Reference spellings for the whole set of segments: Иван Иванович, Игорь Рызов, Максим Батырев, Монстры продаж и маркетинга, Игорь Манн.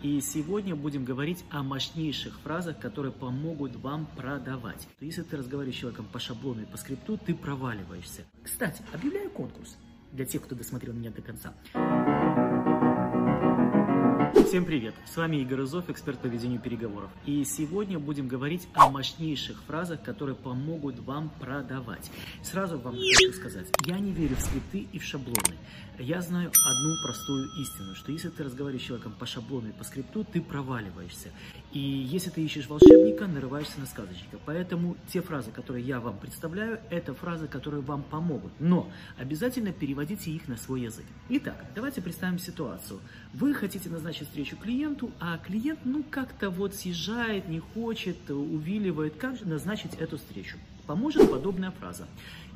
И сегодня будем говорить о мощнейших фразах, которые помогут вам продавать. Если ты разговариваешь с человеком по шаблону и по скрипту, ты проваливаешься. Кстати, объявляю конкурс для тех, кто досмотрел меня до конца. Всем привет! С вами Игорь Рызов, эксперт по ведению переговоров. И сегодня будем говорить о мощнейших фразах, которые помогут вам продавать. Сразу вам хочу сказать, я не верю в скрипты и в шаблоны. Я знаю одну простую истину, что если ты разговариваешь с человеком по шаблону и по скрипту, ты проваливаешься. И если ты ищешь волшебника, нарываешься на сказочника. Поэтому те фразы, которые я вам представляю, это фразы, которые вам помогут. Но обязательно переводите их на свой язык. Итак, давайте представим ситуацию. Вы хотите назначить встречу клиенту, а клиент как-то съезжает, не хочет, увиливает. Как же назначить эту встречу? Поможет подобная фраза.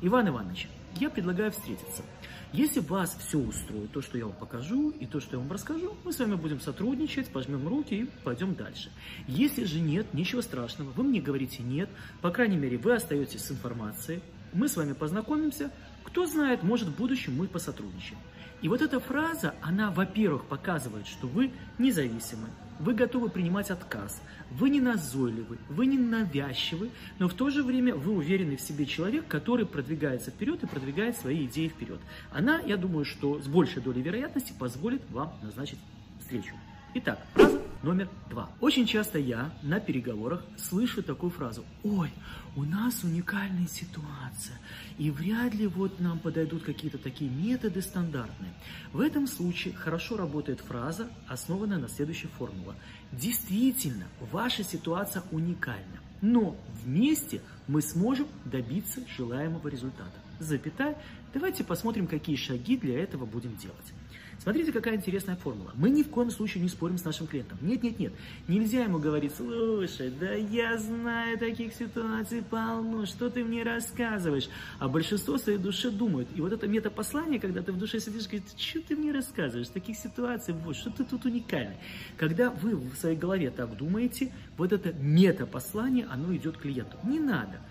Иван Иванович, я предлагаю встретиться. Если вас все устроит, то, что я вам покажу и то, что я вам расскажу, мы с вами будем сотрудничать, пожмем руки и пойдем дальше. Если же нет, ничего страшного, вы мне говорите нет, по крайней мере, вы остаетесь с информацией, мы с вами познакомимся, кто знает, может, в будущем мы посотрудничаем. И вот эта фраза, она, во-первых, показывает, что вы независимы, вы готовы принимать отказ, вы не назойливы, вы не навязчивы, но в то же время вы уверенный в себе человек, который продвигается вперед и продвигает свои идеи вперед. Она, я думаю, что с большей долей вероятности позволит вам назначить встречу. Итак, фраза номер два. Очень часто я на переговорах слышу такую фразу. Ой, у нас уникальная ситуация, и вряд ли нам подойдут какие-то такие методы стандартные. В этом случае хорошо работает фраза, основанная на следующей формуле. Действительно, ваша ситуация уникальна, но вместе мы сможем добиться желаемого результата. Запятая. Давайте посмотрим, какие шаги для этого будем делать. Смотрите, какая интересная формула. Мы ни в коем случае не спорим с нашим клиентом. Нет. Нельзя ему говорить, слушай, да я знаю таких ситуаций полно, что ты мне рассказываешь. А большинство своей души думают. И вот это метапослание, когда ты в душе сидишь и говоришь, что ты мне рассказываешь, таких ситуаций, вот, что ты тут уникальный. Когда вы в своей голове так думаете, вот это метапослание, оно идет клиенту. Не надо.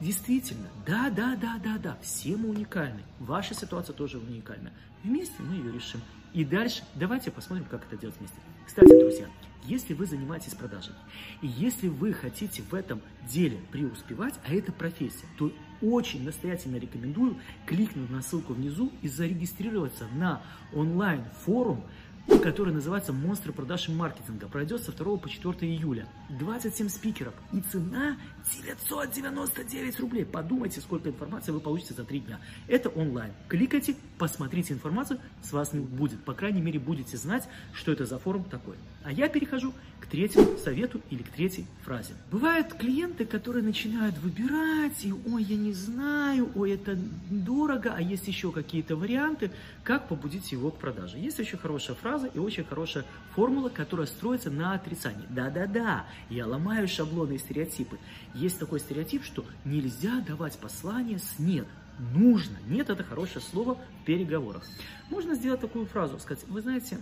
Действительно, да, все мы уникальны, ваша ситуация тоже уникальна, вместе мы ее решим. И дальше давайте посмотрим, как это делать вместе. Кстати, друзья, если вы занимаетесь продажами, и если вы хотите в этом деле преуспевать, а это профессия, то очень настоятельно рекомендую кликнуть на ссылку внизу и зарегистрироваться на онлайн-форум, который называется «Монстры продаж и маркетинга». Пройдет со 2 по 4 июля. 27 спикеров. И цена 999 рублей. Подумайте, сколько информации вы получите за 3 дня. Это онлайн. Кликайте, посмотрите информацию, с вас не будет. По крайней мере, будете знать, что это за форум такой. А я перехожу к третьему совету или к третьей фразе. Бывают клиенты, которые начинают выбирать, и ой, я не знаю, ой, это дорого, а есть еще какие-то варианты, как побудить его к продаже. Есть еще хорошая фраза, и очень хорошая формула, которая строится на отрицании. Да, я ломаю шаблоны и стереотипы. Есть такой стереотип, что нельзя давать послание с «нет». Нужно. Нет, это хорошее слово в переговорах. Можно сделать такую фразу, сказать, вы знаете,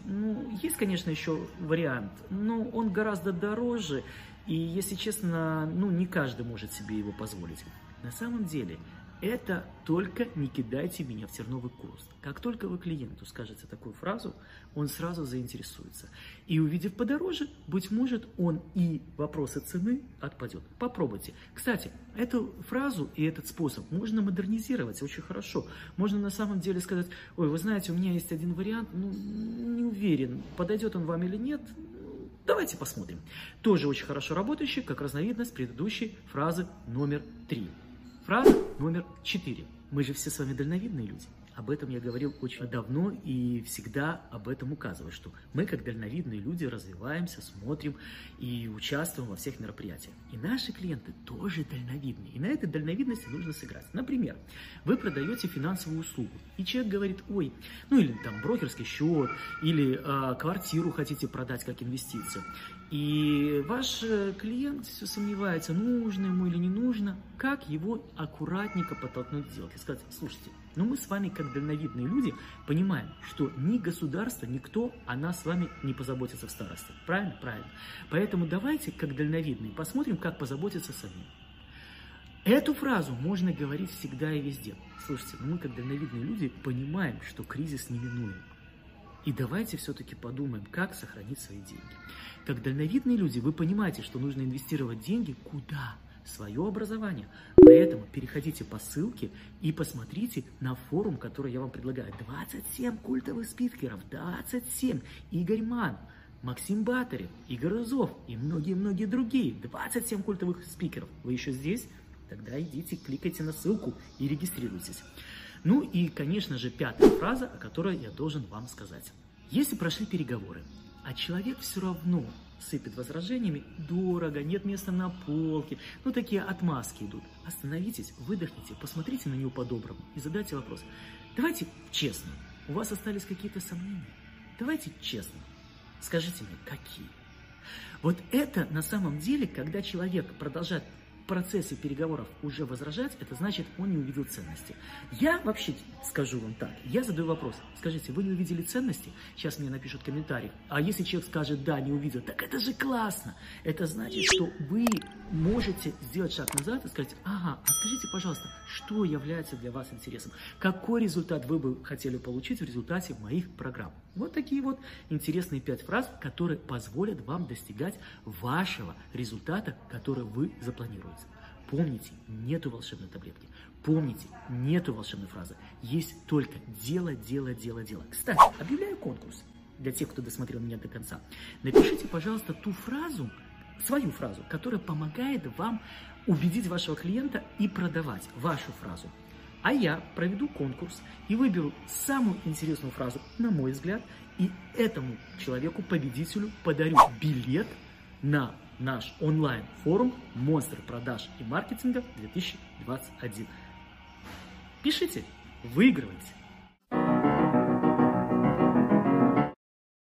есть, конечно, еще вариант, но он гораздо дороже, и, если честно, не каждый может себе его позволить. На самом деле, это только не кидайте меня в терновый куст. Как только вы клиенту скажете такую фразу, он сразу заинтересуется. И увидев подороже, быть может, он и вопросы цены отпадет. Попробуйте. Кстати, эту фразу и этот способ можно модернизировать очень хорошо. Можно на самом деле сказать, ой, вы знаете, у меня есть один вариант, не уверен, подойдет он вам или нет. Давайте посмотрим. Тоже очень хорошо работающий, как разновидность предыдущей фразы номер 3. Фраза номер 4. Мы же все с вами дальновидные люди. Об этом я говорил очень давно и всегда об этом указываю, что мы, как дальновидные люди, развиваемся, смотрим и участвуем во всех мероприятиях. И наши клиенты тоже дальновидные. И на этой дальновидности нужно сыграть. Например, вы продаете финансовую услугу, и человек говорит, ой, или там брокерский счет, или квартиру хотите продать как инвестицию. И ваш клиент все сомневается, нужно ему или не нужно, как его аккуратненько подтолкнуть к сделке. Сказать, слушайте, мы с вами, как дальновидные люди, понимаем, что ни государство, никто о нас с вами не позаботится в старости. Правильно? Правильно. Поэтому давайте, как дальновидные, посмотрим, как позаботиться самим. Эту фразу можно говорить всегда и везде. Слушайте, мы, как дальновидные люди, понимаем, что кризис неминуем. И давайте все-таки подумаем, как сохранить свои деньги. Как дальновидные люди, вы понимаете, что нужно инвестировать деньги куда? Свое образование. Поэтому переходите по ссылке и посмотрите на форум, который я вам предлагаю. 27 культовых спикеров, 27. Игорь Манн, Максим Батырев, Игорь Рызов и многие-многие другие. 27 культовых спикеров. Вы еще здесь? Тогда идите, кликайте на ссылку и регистрируйтесь. Ну и, конечно же, пятая фраза, о которой я должен вам сказать. Если прошли переговоры, а человек все равно сыпет возражениями, дорого, нет места на полке, ну такие отмазки идут. Остановитесь, выдохните, посмотрите на него по-доброму и задайте вопрос. Давайте честно, у вас остались какие-то сомнения? Давайте честно, скажите мне, какие? Вот это на самом деле, когда человек продолжает в процессе переговоров уже возражать, это значит, он не увидел ценности. Я вообще скажу вам так, я задаю вопрос, скажите, вы не увидели ценности? Сейчас мне напишут комментарий, а если человек скажет, да, не увидел, так это же классно. Это значит, что вы можете сделать шаг назад и сказать, ага, а скажите, пожалуйста, что является для вас интересом? Какой результат вы бы хотели получить в результате моих программ? Вот такие вот интересные 5 фраз, которые позволят вам достигать вашего результата, который вы запланируете. Помните, нету волшебной таблетки. Помните, нету волшебной фразы. Есть только дело, дело, дело, дело. Кстати, объявляю конкурс для тех, кто досмотрел меня до конца. Напишите, пожалуйста, ту фразу, свою фразу, которая помогает вам убедить вашего клиента и продавать вашу фразу. А я проведу конкурс и выберу самую интересную фразу, на мой взгляд, и этому человеку, победителю, подарю билет на наш онлайн-форум «Монстры продаж и маркетинга 2021». Пишите, выигрывайте!